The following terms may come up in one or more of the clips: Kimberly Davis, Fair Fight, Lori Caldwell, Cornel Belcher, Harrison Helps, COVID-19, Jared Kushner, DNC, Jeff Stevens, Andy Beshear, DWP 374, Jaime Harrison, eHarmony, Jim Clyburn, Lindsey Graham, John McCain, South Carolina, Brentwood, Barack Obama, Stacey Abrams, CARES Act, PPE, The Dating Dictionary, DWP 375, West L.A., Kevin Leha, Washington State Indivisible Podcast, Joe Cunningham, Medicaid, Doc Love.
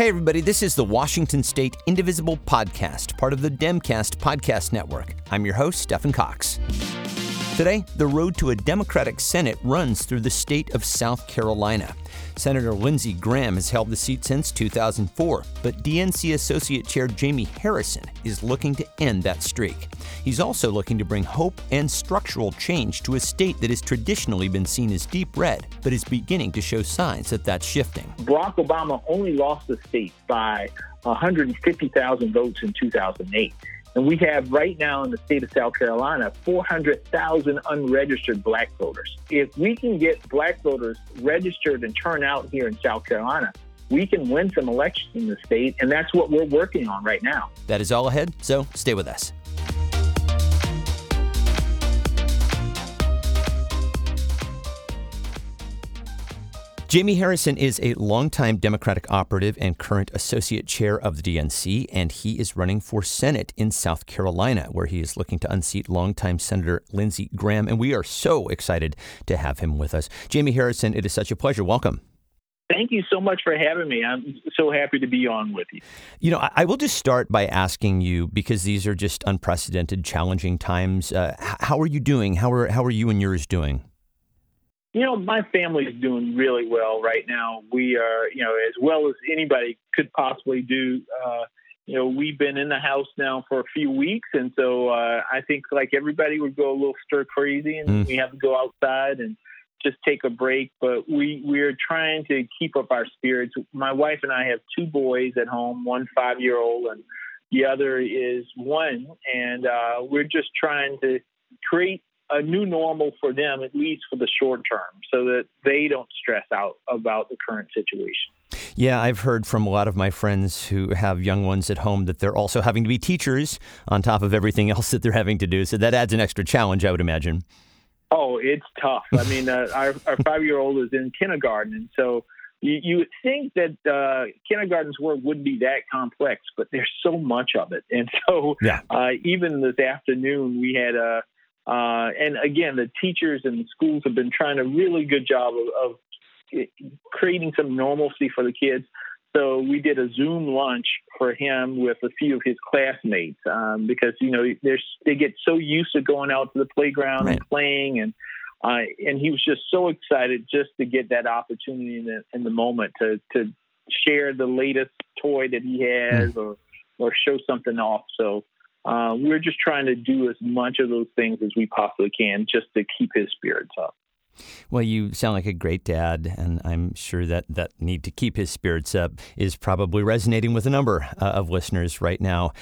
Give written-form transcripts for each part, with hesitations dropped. Hey, everybody, this is the Washington State Indivisible Podcast, part of the Demcast Podcast Network. I'm your host, Stephen Cox. Today, the road to a Democratic Senate runs through the state of South Carolina. Senator Lindsey Graham has held the seat since 2004, but DNC Associate Chair Jaime Harrison is looking to end that streak. He's also looking to bring hope and structural change to a state that has traditionally been seen as deep red, but is beginning to show signs that that's shifting. Barack Obama only lost the state by 150,000 votes in 2008. And we have right now in the state of South Carolina, 400,000 unregistered black voters. If we can get black voters registered and turn out here in South Carolina, we can win some elections in the state. And that's what we're working on right now. That is all ahead. So stay with us. Jaime Harrison is a longtime Democratic operative and current associate chair of the DNC, and he is running for Senate in South Carolina, where he is looking to unseat longtime Senator Lindsey Graham. And we are so excited to have him with us. Jaime Harrison, it is such a pleasure. Welcome. Thank you so much for having me. I'm so happy to be on with you. You know, I will just start by asking you, because these are just unprecedented, challenging times. How are you doing? How are you and yours doing? You know, my family is doing really well right now. We are, you know, as well as anybody could possibly do. You know, we've been in the house now for a few weeks. And so I think like everybody would go a little stir crazy and we have to go outside and just take a break. But we're trying to keep up our spirits. My wife and I have two boys at home, one 5-year-old and the other is one. And we're just trying to create a new normal for them, at least for the short term, so that they don't stress out about the current situation. Yeah, I've heard from a lot of my friends who have young ones at home that they're also having to be teachers on top of everything else that they're having to do. So that adds an extra challenge, I would imagine. Oh, it's tough. I mean, our 5-year-old is in kindergarten. And so you would think that kindergarten's work wouldn't be that complex, but there's so much of it. And so even this afternoon, we had a and again, the teachers and the schools have been trying a really good job of creating some normalcy for the kids. So we did a Zoom lunch for him with a few of his classmates because, you know, they get so used to going out to the playground and playing. And he was just so excited just to get that opportunity in the moment to share the latest toy that he has or show something off. So we're just trying to do as much of those things as we possibly can just to keep his spirits up. Well, you sound like a great dad, and I'm sure that need to keep his spirits up is probably resonating with a number of listeners right now.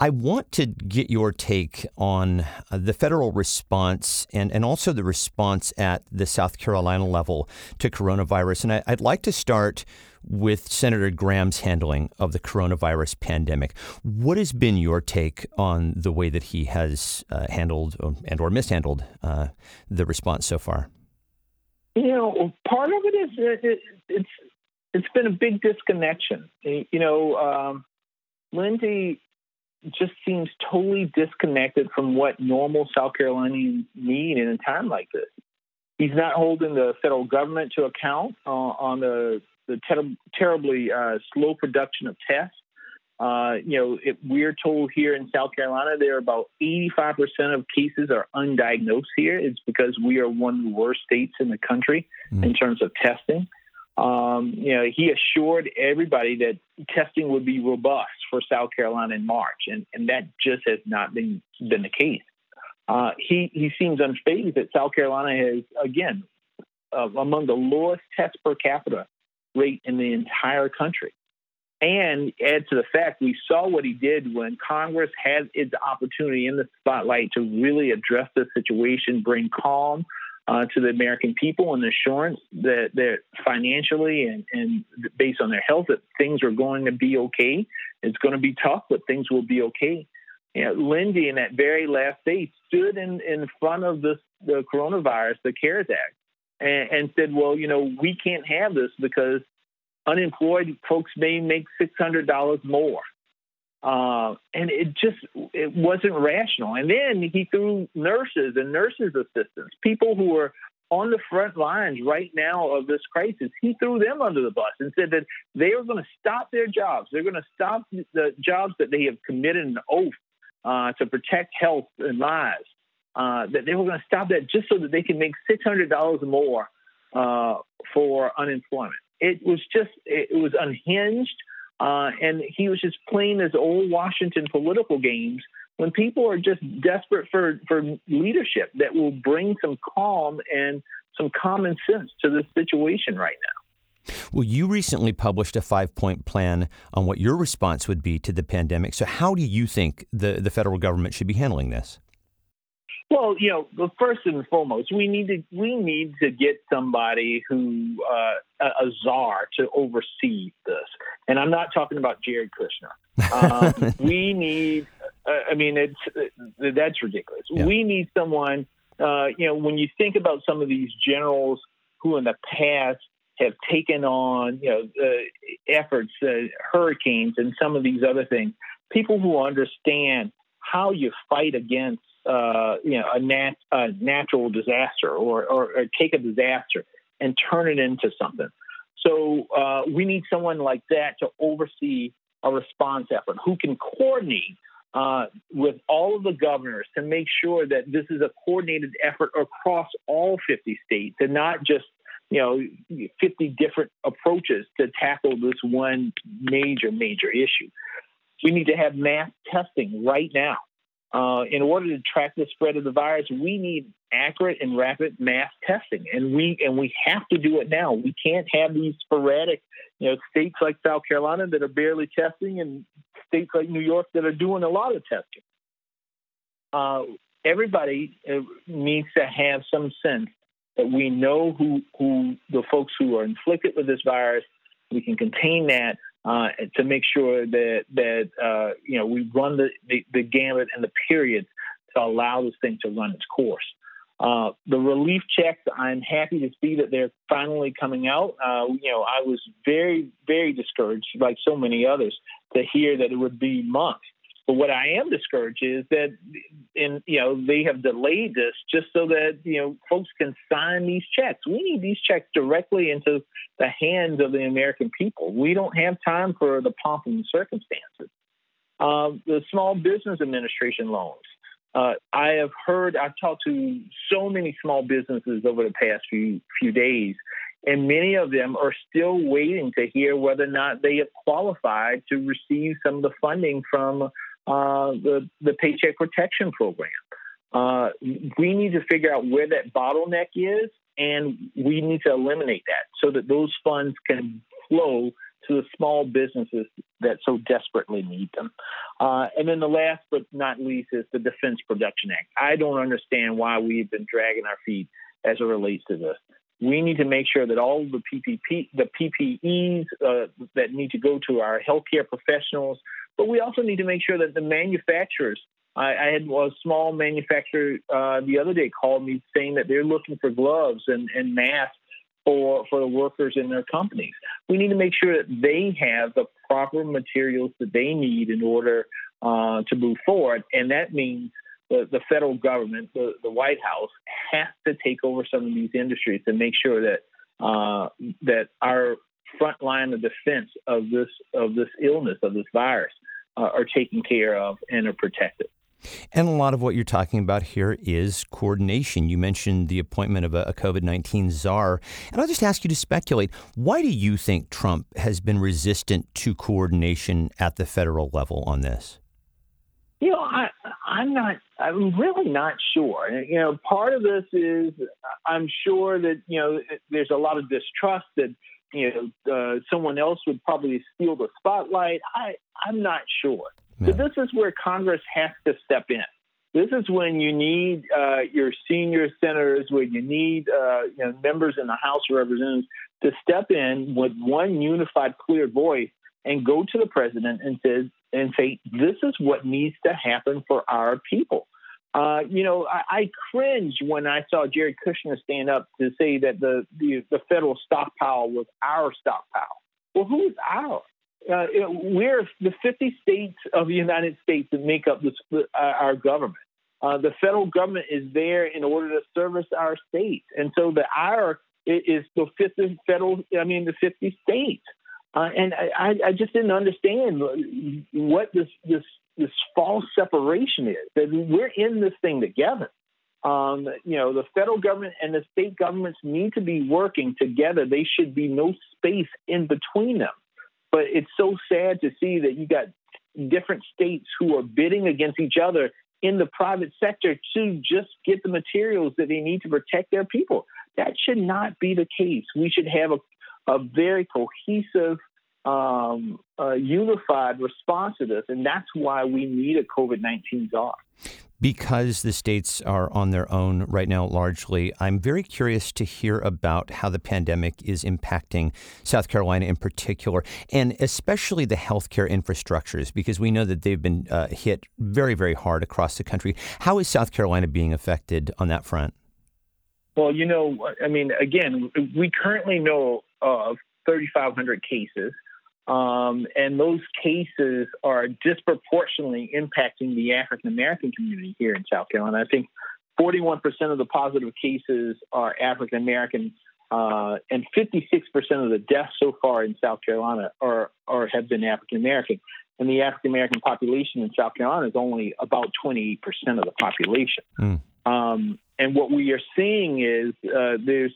I want to get your take on the federal response and also the response at the South Carolina level to coronavirus. And I'd like to start with Senator Graham's handling of the coronavirus pandemic. What has been your take on the way that he has handled and or mishandled the response so far? You know, part of it is it's been a big disconnection. You know, Lindsey just seems totally disconnected from what normal South Carolinians need in a time like this. He's not holding the federal government to account on the terribly slow production of tests. You know, we're told here in South Carolina there are about 85% of cases are undiagnosed here. It's because we are one of the worst states in the country in terms of testing. You know, he assured everybody that testing would be robust for South Carolina in March, and that just has not been the case. He seems unfazed that South Carolina has, again, among the lowest test per capita rate in the entire country. And add to the fact, we saw what he did when Congress had its opportunity in the spotlight to really address the situation, bring calm to the American people and assurance that they're financially and based on their health that things are going to be okay. It's going to be tough, but things will be okay. You know, Lindsey, in that very last day, stood in front of the coronavirus, the CARES Act, and said, well, you know, we can't have this because unemployed folks may make $600 more. And it wasn't rational. And then he threw nurses and nurses assistants, people who were on the front lines right now of this crisis. He threw them under the bus and said that they are going to stop their jobs. They're going to stop the jobs that they have committed an oath to protect health and lives, that they were going to stop that just so that they can make $600 more for unemployment. It was unhinged, and he was just playing his old Washington political games when people are just desperate for leadership that will bring some calm and some common sense to this situation right now. Well, you recently published a 5-point plan on what your response would be to the pandemic. So how do you think the federal government should be handling this? Well, first and foremost, we need to get somebody who a czar to oversee this, and I'm not talking about Jared Kushner. We need. That's ridiculous. Yeah. We need someone. When you think about some of these generals who in the past have taken on efforts, hurricanes, and some of these other things, people who understand how you fight against. A natural disaster or take a disaster and turn it into something. So we need someone like that to oversee a response effort who can coordinate with all of the governors to make sure that this is a coordinated effort across all 50 states and not just 50 different approaches to tackle this one major issue. We need to have mass testing right now. In order to track the spread of the virus, we need accurate and rapid mass testing, and we have to do it now. We can't have these sporadic, states like South Carolina that are barely testing, and states like New York that are doing a lot of testing. Everybody needs to have some sense that we know who the folks who are inflicted with this virus. We can contain that. To make sure that we run the gamut and the period to allow this thing to run its course. The relief checks, I'm happy to see that they're finally coming out. I was very, very discouraged, like so many others, to hear that it would be months. But what I am discouraged is that, they have delayed this just so that folks can sign these checks. We need these checks directly into the hands of the American people. We don't have time for the pomp and circumstances. The Small Business Administration loans. I've talked to so many small businesses over the past few days, and many of them are still waiting to hear whether or not they have qualified to receive some of the funding from. The Paycheck Protection Program. We need to figure out where that bottleneck is, and we need to eliminate that so that those funds can flow to the small businesses that so desperately need them. And then the last but not least is the Defense Production Act. I don't understand why we've been dragging our feet as it relates to this. We need to make sure that all the PPEs that need to go to our healthcare professionals, but we also need to make sure that the manufacturers. I had a small manufacturer the other day called me saying that they're looking for gloves and masks for the workers in their companies. We need to make sure that they have the proper materials that they need in order to move forward, and that means. The federal government, the White House, has to take over some of these industries to make sure that our front line of defense of this illness, of this virus, are taken care of and are protected. And a lot of what you're talking about here is coordination. You mentioned the appointment of a COVID-19 czar. And I'll just ask you to speculate. Why do you think Trump has been resistant to coordination at the federal level on this? I'm really not sure. Part of this is I'm sure that, there's a lot of distrust that, someone else would probably steal the spotlight. I'm not sure. Yeah. But this is where Congress has to step in. This is when you need your senior senators, where you need members in the House of Representatives to step in with one unified, clear voice and go to the president and say, this is what needs to happen for our people. I cringed when I saw Jared Kushner stand up to say that the federal stockpile was our stockpile. Well, who is our? We're the 50 states of the United States that make up our government. The federal government is there in order to service our states. And so the IRA is the 50 states. And I just didn't understand what this false separation is, that we're in this thing together. The federal government and the state governments need to be working together. They should be no space in between them. But it's so sad to see that you got different states who are bidding against each other in the private sector to just get the materials that they need to protect their people. That should not be the case. We should have a very cohesive, unified response to this, and that's why we need a COVID-19 czar. Because the states are on their own right now, largely, I'm very curious to hear about how the pandemic is impacting South Carolina in particular, and especially the healthcare infrastructures, because we know that they've been hit very, very hard across the country. How is South Carolina being affected on that front? Well, we currently know of 3,500 cases. And those cases are disproportionately impacting the African-American community here in South Carolina. I think 41% of the positive cases are African-American, and 56% of the deaths so far in South Carolina have been African-American. And the African-American population in South Carolina is only about 28% of the population. Mm. And what we are seeing is there's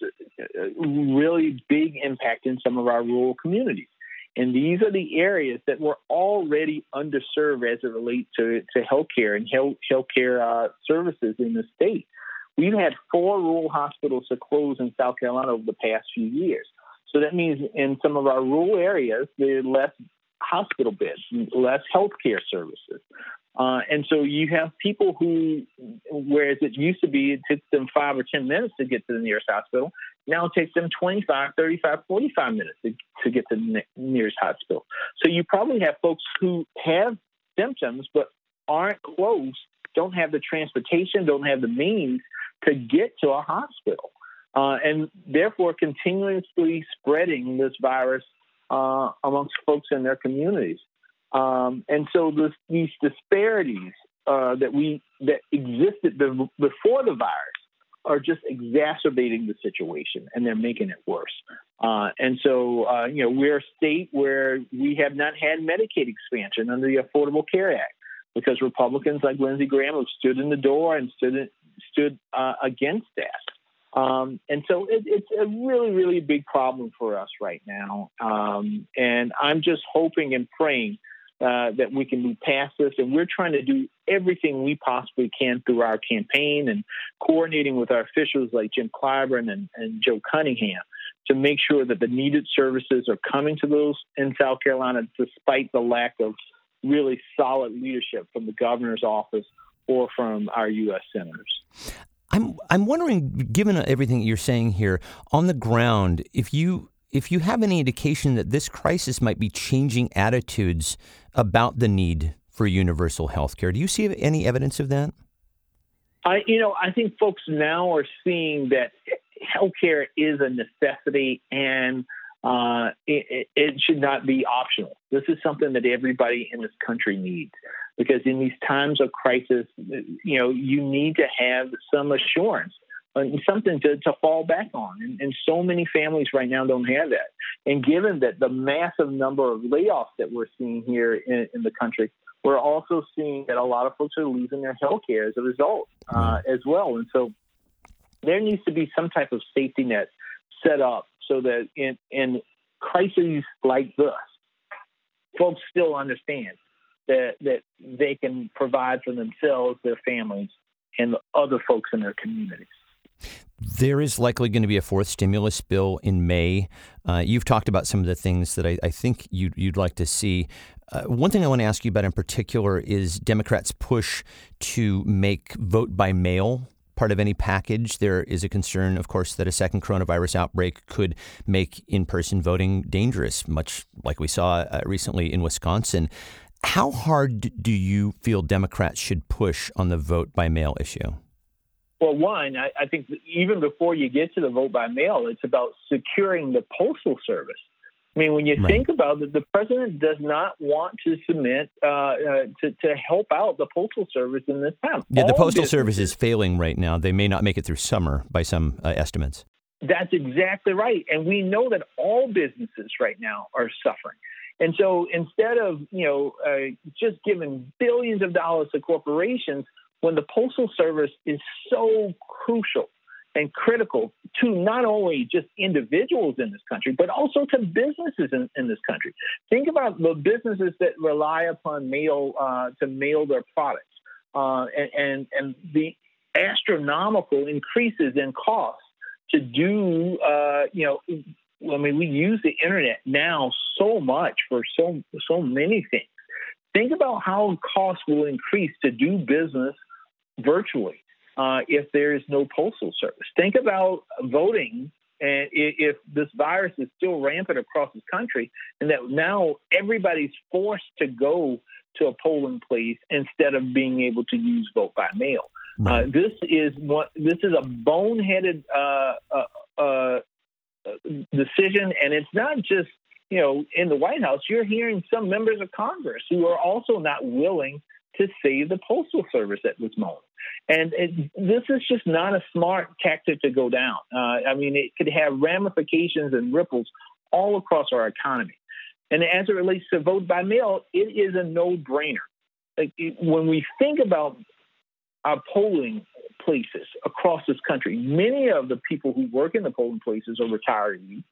a really big impact in some of our rural communities. And these are the areas that were already underserved as it relates to healthcare and healthcare services in the state. We've had 4 rural hospitals to close in South Carolina over the past few years. So that means in some of our rural areas, there are less hospital beds, less healthcare services. And so you have people who, whereas it used to be, it took them 5 or 10 minutes to get to the nearest hospital, now it takes them 25, 35, 45 minutes to get to the nearest hospital. So you probably have folks who have symptoms but aren't close, don't have the transportation, don't have the means to get to a hospital, and therefore continuously spreading this virus amongst folks in their communities. And so these disparities that existed before the virus are just exacerbating the situation, and they're making it worse. And so we're a state where we have not had Medicaid expansion under the Affordable Care Act because Republicans like Lindsey Graham have stood in the door and stood against that. And so it's a really, really big problem for us right now. And I'm just hoping and praying that we can move past this. And we're trying to do everything we possibly can through our campaign and coordinating with our officials like Jim Clyburn and Joe Cunningham to make sure that the needed services are coming to those in South Carolina, despite the lack of really solid leadership from the governor's office or from our U.S. senators. I'm wondering, given everything you're saying here, on the ground, if you have any indication that this crisis might be changing attitudes about the need for universal health care. Do you see any evidence of that? I think folks now are seeing that health care is a necessity and it should not be optional. This is something that everybody in this country needs, because in these times of crisis, you need to have some assurance and something to fall back on. And so many families right now don't have that. And given that the massive number of layoffs that we're seeing here in the country, we're also seeing that a lot of folks are losing their health care as a result as well. And so there needs to be some type of safety net set up so that in crises like this, folks still understand that they can provide for themselves, their families, and the other folks in their communities. There is likely going to be a 4th stimulus bill in May. You've talked about some of the things that I think you'd like to see. One thing I want to ask you about in particular is Democrats' push to make vote by mail part of any package. There is a concern, of course, that a second coronavirus outbreak could make in-person voting dangerous, much like we saw recently in Wisconsin. How hard do you feel Democrats should push on the vote by mail issue? Well, one, I think even before you get to the vote by mail, it's about securing the Postal Service. I mean, when you think about it, the president does not want to submit to help out the Postal Service in this time. Yeah, the Postal Service is failing right now. They may not make it through summer by some estimates. That's exactly right. And we know that all businesses right now are suffering. And so instead of, you know, just giving billions of dollars to corporations, when the Postal Service is so crucial and critical to not only just individuals in this country, but also to businesses in this country. Think about the businesses that rely upon mail to mail their products and the astronomical increases in cost to do, I mean, we use the internet now so much for so many things. Think about how costs will increase to do business virtually if there is no postal service. Think about voting, and if this virus is still rampant across the country, and that now everybody's forced to go to a polling place instead of being able to use vote by mail. Right. This is a boneheaded decision, and it's not just, you know, in the White House. You're hearing some members of Congress who are also not willing to save the Postal Service at this moment. And this is just not a smart tactic to go down. I mean, it could have ramifications and ripples all across our economy. And as it relates to vote by mail, it is a no-brainer. Like, when we think about our polling places across this country, many of the people who work in the polling places are retirees.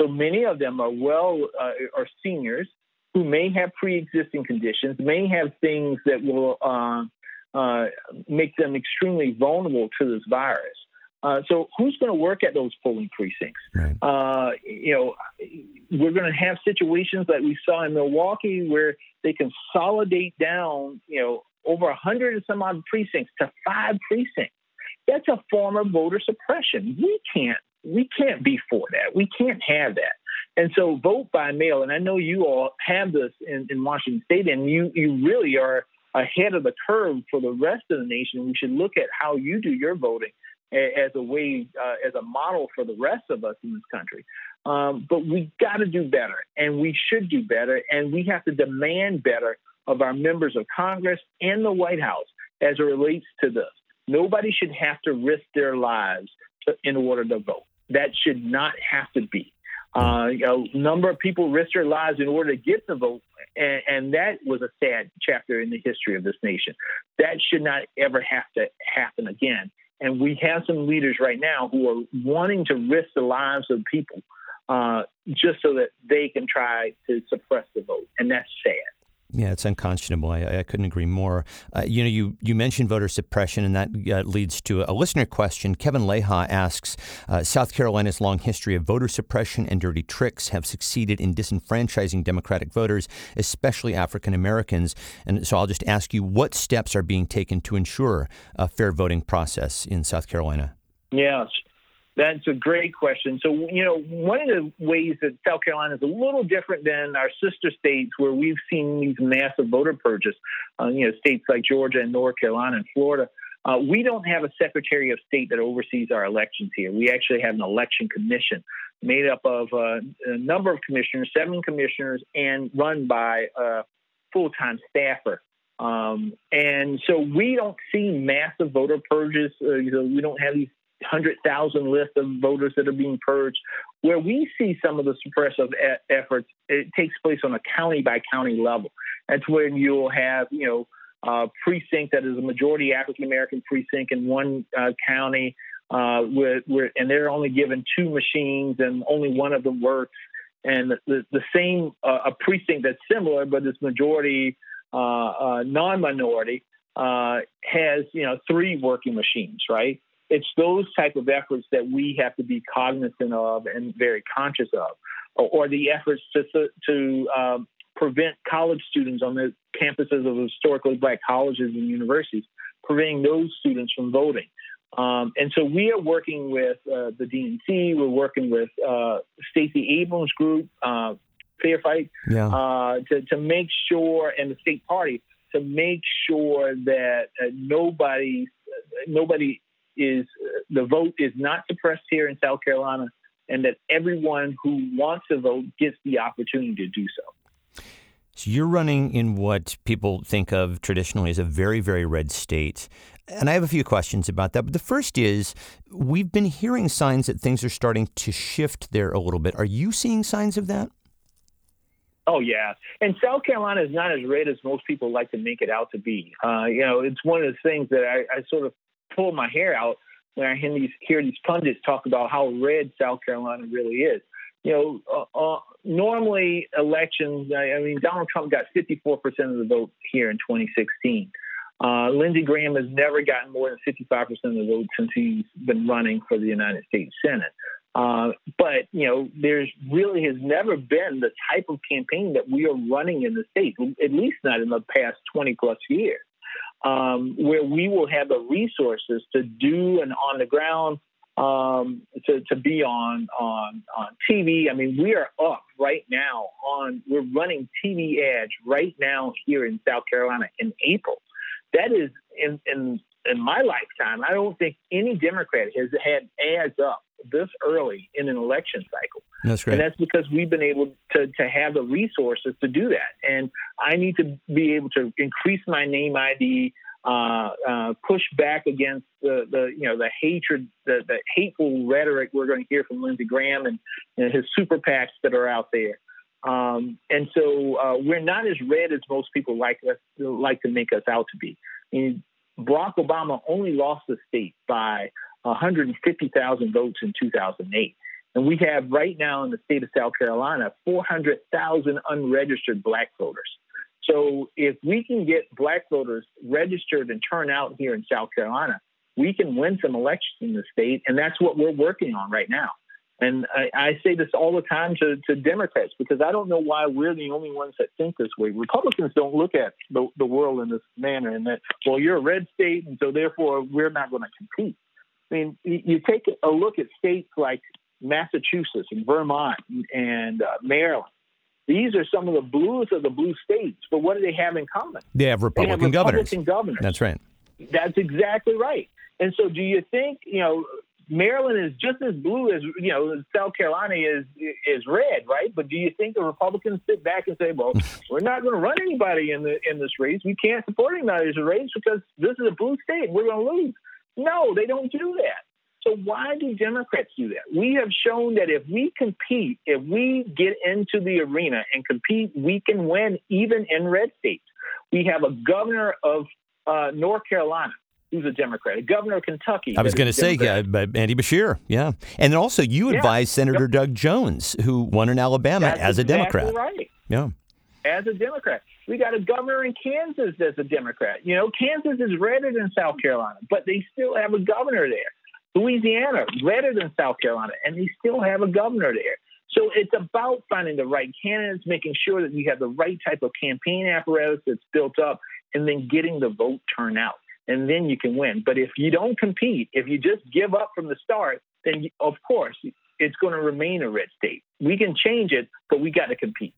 So many of them are are seniors who may have pre-existing conditions, may have things that will make them extremely vulnerable to this virus. So who's going to work at those polling precincts? Right. We're going to have situations like we saw in Milwaukee where they consolidate down, over 100 and some odd precincts to 5 precincts. That's a form of voter suppression. We can't be for that. We can't have that. And so vote by mail, and I know you all have this in Washington State, and you really are ahead of the curve for the rest of the nation. We should look at how you do your voting as a way, as a model for the rest of us in this country. But we got to do better, and we should do better, and we have to demand better of our members of Congress and the White House as it relates to this. Nobody should have to risk their lives in order to vote. That should not have to be. Number of people risked their lives in order to get the vote, and that was a sad chapter in the history of this nation. That should not ever have to happen again. And we have some leaders right now who are wanting to risk the lives of people just so that they can try to suppress the vote, and that's sad. Yeah, it's unconscionable. I couldn't agree more. You mentioned voter suppression, and that leads to a listener question. Kevin Leha asks, South Carolina's long history of voter suppression and dirty tricks have succeeded in disenfranchising Democratic voters, especially African Americans. And so I'll just ask you, what steps are being taken to ensure a fair voting process in South Carolina? Yes. That's a great question. So, one of the ways that South Carolina is a little different than our sister states where we've seen these massive voter purges, states like Georgia and North Carolina and Florida, we don't have a Secretary of State that oversees our elections here. We actually have an election commission made up of a number of commissioners, 7 commissioners, and run by a full-time staffer. And so we don't see massive voter purges. We don't have these 100,000 list of voters that are being purged. Where we see some of the suppressive efforts, it takes place on a county-by-county level. That's when you'll have, a precinct that is a majority African-American precinct in one county, and they're only given 2 machines and only one of them works. And the same a precinct that's similar, but it's majority non-minority, has, 3 working machines, right? It's those type of efforts that we have to be cognizant of and very conscious of, or the efforts to prevent college students on the campuses of historically black colleges and universities, preventing those students from voting. And so we are working with the DNC. We're working with Stacey Abrams' group, Fair Fight, to make sure, and the state party, to make sure that nobody is the vote is not suppressed here in South Carolina, and that everyone who wants to vote gets the opportunity to do so. So you're running in what people think of traditionally as a very, very red state. And I have a few questions about that. But the first is, we've been hearing signs that things are starting to shift there a little bit. Are you seeing signs of that? Oh, yeah. And South Carolina is not as red as most people like to make it out to be. You know, it's one of the things that I sort of pull my hair out when I hear these pundits talk about how red South Carolina really is. You know, normally elections, I mean, Donald Trump got 54% of the vote here in 2016. Lindsey Graham has never gotten more than 55% of the vote since he's been running for the United States Senate. But, you know, there's really has never been the type of campaign that we are running in the state, at least not in the past 20 plus years, where we will have the resources to do an on the ground, to be on TV. I mean, we are up right now we're running TV ads right now here in South Carolina in April. That is, in my lifetime, I don't think any Democrat has had ads up this early in an election cycle. That's great. And that's because we've been able to have the resources to do that. And I need to be able to increase my name ID, push back against the hatred, the hateful rhetoric we're going to hear from Lindsey Graham and his super PACs that are out there. And so we're not as red as most people like to make us out to be. I mean, Barack Obama only lost the state by 150,000 votes in 2008. And we have right now in the state of South Carolina 400,000 unregistered black voters. So if we can get black voters registered and turn out here in South Carolina, we can win some elections in the state. And that's what we're working on right now. And I say this all the time to Democrats, because I don't know why we're the only ones that think this way. Republicans don't look at the world in this manner, and that, well, you're a red state, and so therefore we're not going to compete. I mean, you take a look at states like Massachusetts and Vermont and Maryland. These are some of the blues of the blue states, but what do they have in common? They have Republican governors. That's right. That's exactly right. And so do you think, you know, Maryland is just as blue as, you know, South Carolina is red, right? But do you think the Republicans sit back and say, well, we're not going to run anybody in this race. We can't support anybody in this race because this is a blue state. We're going to lose. No, they don't do that. So why do Democrats do that? We have shown that if we compete, if we get into the arena and compete, we can win even in red states. We have a governor of North Carolina who's a Democrat, a governor of Kentucky. I was going to say, Andy Beshear, yeah. And also you advised Senator Doug Jones, who won in Alabama as a Democrat. That's right. Yeah. As a Democrat. We got a governor in Kansas that's a Democrat. You know, Kansas is redder than South Carolina, but they still have a governor there. Louisiana, redder than South Carolina, and they still have a governor there. So it's about finding the right candidates, making sure that you have the right type of campaign apparatus that's built up, and then getting the vote turnout. And then you can win. But if you don't compete, if you just give up from the start, then, of course, it's going to remain a red state. We can change it, but we got to compete.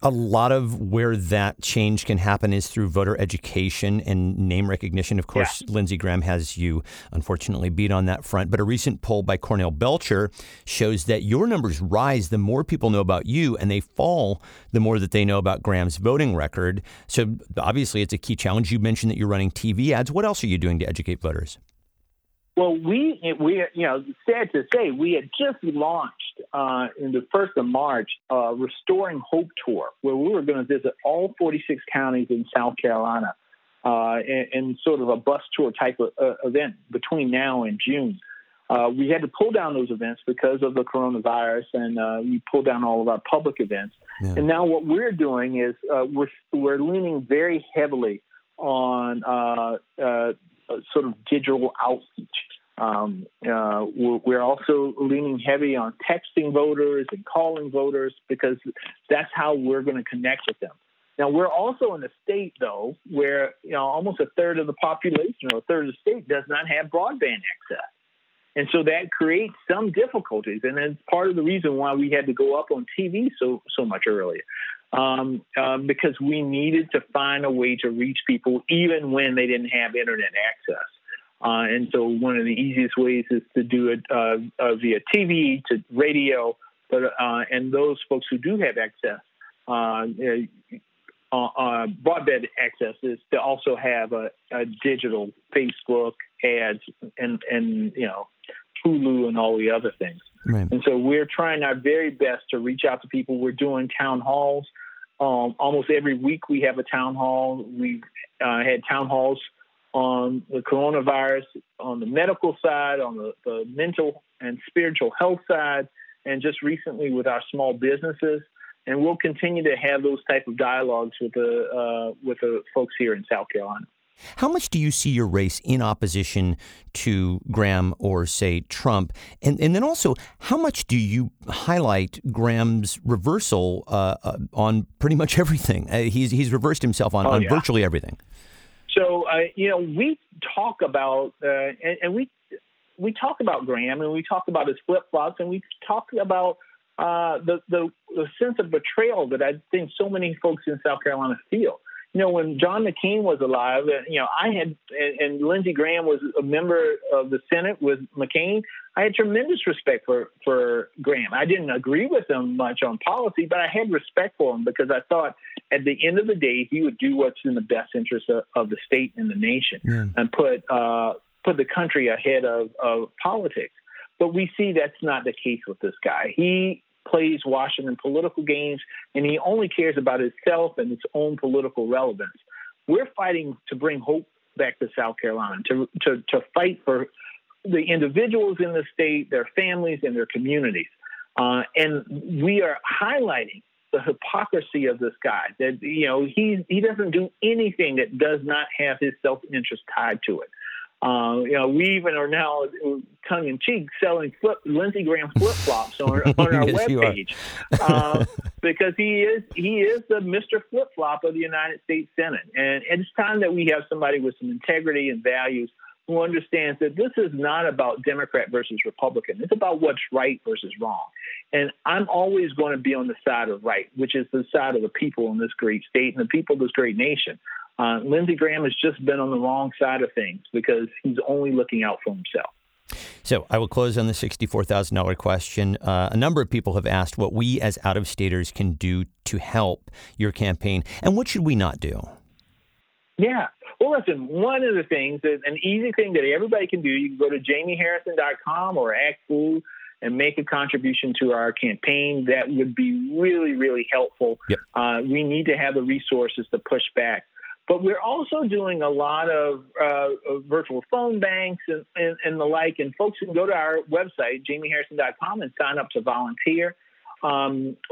A lot of where that change can happen is through voter education and name recognition. Of course, Lindsey Graham has you, unfortunately, beat on that front. But a recent poll by Cornel Belcher shows that your numbers rise the more people know about you, and they fall the more that they know about Graham's voting record. So obviously, it's a key challenge. You mentioned that you're running TV ads. What else are you doing to educate voters? Well, we you know, sad to say, we had just launched in the 1st of March Restoring Hope Tour, where we were going to visit all 46 counties in South Carolina in sort of a bus tour type of event between now and June. We had to pull down those events because of the coronavirus, and we pulled down all of our public events. Yeah. And now what we're doing is we're leaning very heavily on sort of digital outreach. We're also leaning heavy on texting voters and calling voters because that's how we're going to connect with them. Now, we're also in a state, though, where, you know, almost a third of the population or a third of the state does not have broadband access. And so that creates some difficulties. And that's part of the reason why we had to go up on TV so much earlier. Because we needed to find a way to reach people even when they didn't have internet access. And so one of the easiest ways is to do it via TV, to radio, but and those folks who do have access, broadband access, is to also have a digital Facebook ads and you know, Hulu and all the other things. Right. And so we're trying our very best to reach out to people. We're doing town halls. Almost every week we have a town hall. We've had town halls on the coronavirus, on the medical side, on the mental and spiritual health side, and just recently with our small businesses. And we'll continue to have those type of dialogues with the folks here in South Carolina. How much do you see your race in opposition to Graham or, say, Trump? And then also, how much do you highlight Graham's reversal on pretty much everything? He's reversed himself on virtually everything. So, you know, we talk about and we talk about Graham, and we talk about his flip-flops, and we talk about the sense of betrayal that I think so many folks in South Carolina feel. You know, when John McCain was alive, you know, I had, and Lindsey Graham was a member of the Senate with McCain, I had tremendous respect for Graham. I didn't agree with him much on policy, but I had respect for him because I thought at the end of the day, he would do what's in the best interest of the state and the nation, and put the country ahead of politics. But we see that's not the case with this guy. He plays Washington political games, and he only cares about himself and his own political relevance. We're fighting to bring hope back to South Carolina, to fight for the individuals in the state, their families, and their communities. And we are highlighting the hypocrisy of this guy, that you know he doesn't do anything that does not have his self-interest tied to it. You know, we even are now tongue-in-cheek selling Lindsey Graham flip-flops on our webpage because he is the Mr. Flip-Flop of the United States Senate. And it's time that we have somebody with some integrity and values who understands that this is not about Democrat versus Republican. It's about what's right versus wrong. And I'm always going to be on the side of right, which is the side of the people in this great state and the people of this great nation. Lindsey Graham has just been on the wrong side of things because he's only looking out for himself. So I will close on the $64,000 question. A number of people have asked what we as out-of-staters can do to help your campaign, and what should we not do? Yeah. Well, listen, one of the things, an easy thing that everybody can do, you can go to JaimeHarrison.com or ActFool and make a contribution to our campaign. That would be really, really helpful. Yep. We need to have the resources to push back. But we're also doing a lot of virtual phone banks and the like. And folks can go to our website, JaimeHarrison.com, and sign up to volunteer.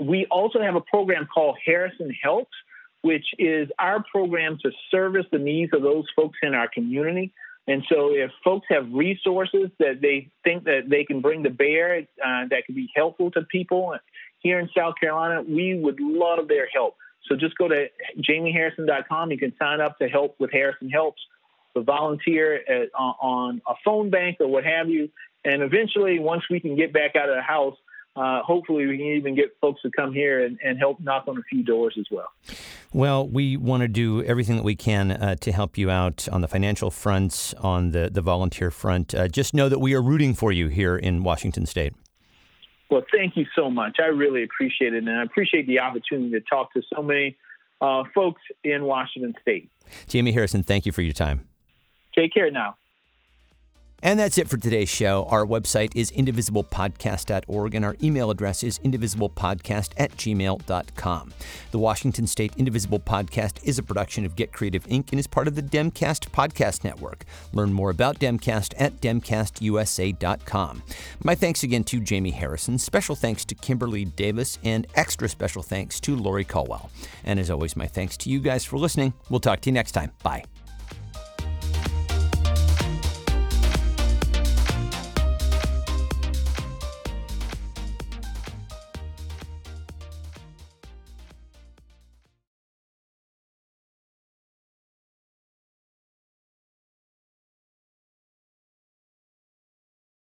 We also have a program called Harrison Helps, which is our program to service the needs of those folks in our community. And so if folks have resources that they think that they can bring to bear that can be helpful to people here in South Carolina, we would love their help. So just go to JaimeHarrison.com. You can sign up to help with Harrison Helps, to volunteer on a phone bank or what have you. And eventually, once we can get back out of the house, hopefully we can even get folks to come here and help knock on a few doors as well. Well, we want to do everything that we can to help you out on the financial front, on the volunteer front. Just know that we are rooting for you here in Washington State. Well, thank you so much. I really appreciate it, and I appreciate the opportunity to talk to so many folks in Washington State. Jaime Harrison, thank you for your time. Take care now. And that's it for today's show. Our website is indivisiblepodcast.org, and our email address is indivisiblepodcast@gmail.com. The Washington State Indivisible Podcast is a production of Get Creative, Inc. and is part of the Demcast Podcast Network. Learn more about Demcast at demcastusa.com. My thanks again to Jaime Harrison, special thanks to Kimberly Davis, and extra special thanks to Lori Caldwell. And as always, my thanks to you guys for listening. We'll talk to you next time. Bye.